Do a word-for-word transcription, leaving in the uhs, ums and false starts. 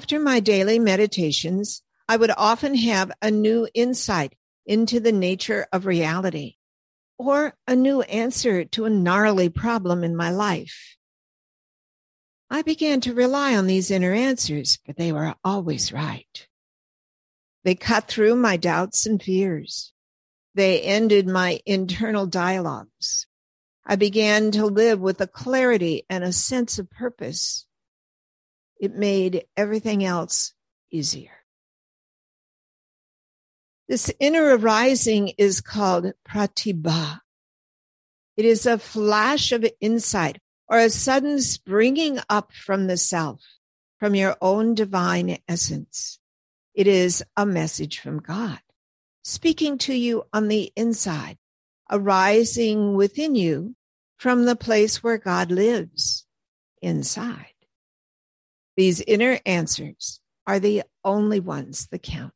After my daily meditations, I would often have a new insight into the nature of reality, or a new answer to a gnarly problem in my life. I began to rely on these inner answers, for they were always right. They cut through my doubts and fears. They ended my internal dialogues. I began to live with a clarity and a sense of purpose. It made everything else easier. This inner arising is called pratibha. It is a flash of insight or a sudden springing up from the self, from your own divine essence. It is a message from God, speaking to you on the inside, arising within you from the place where God lives, inside. These inner answers are the only ones that count.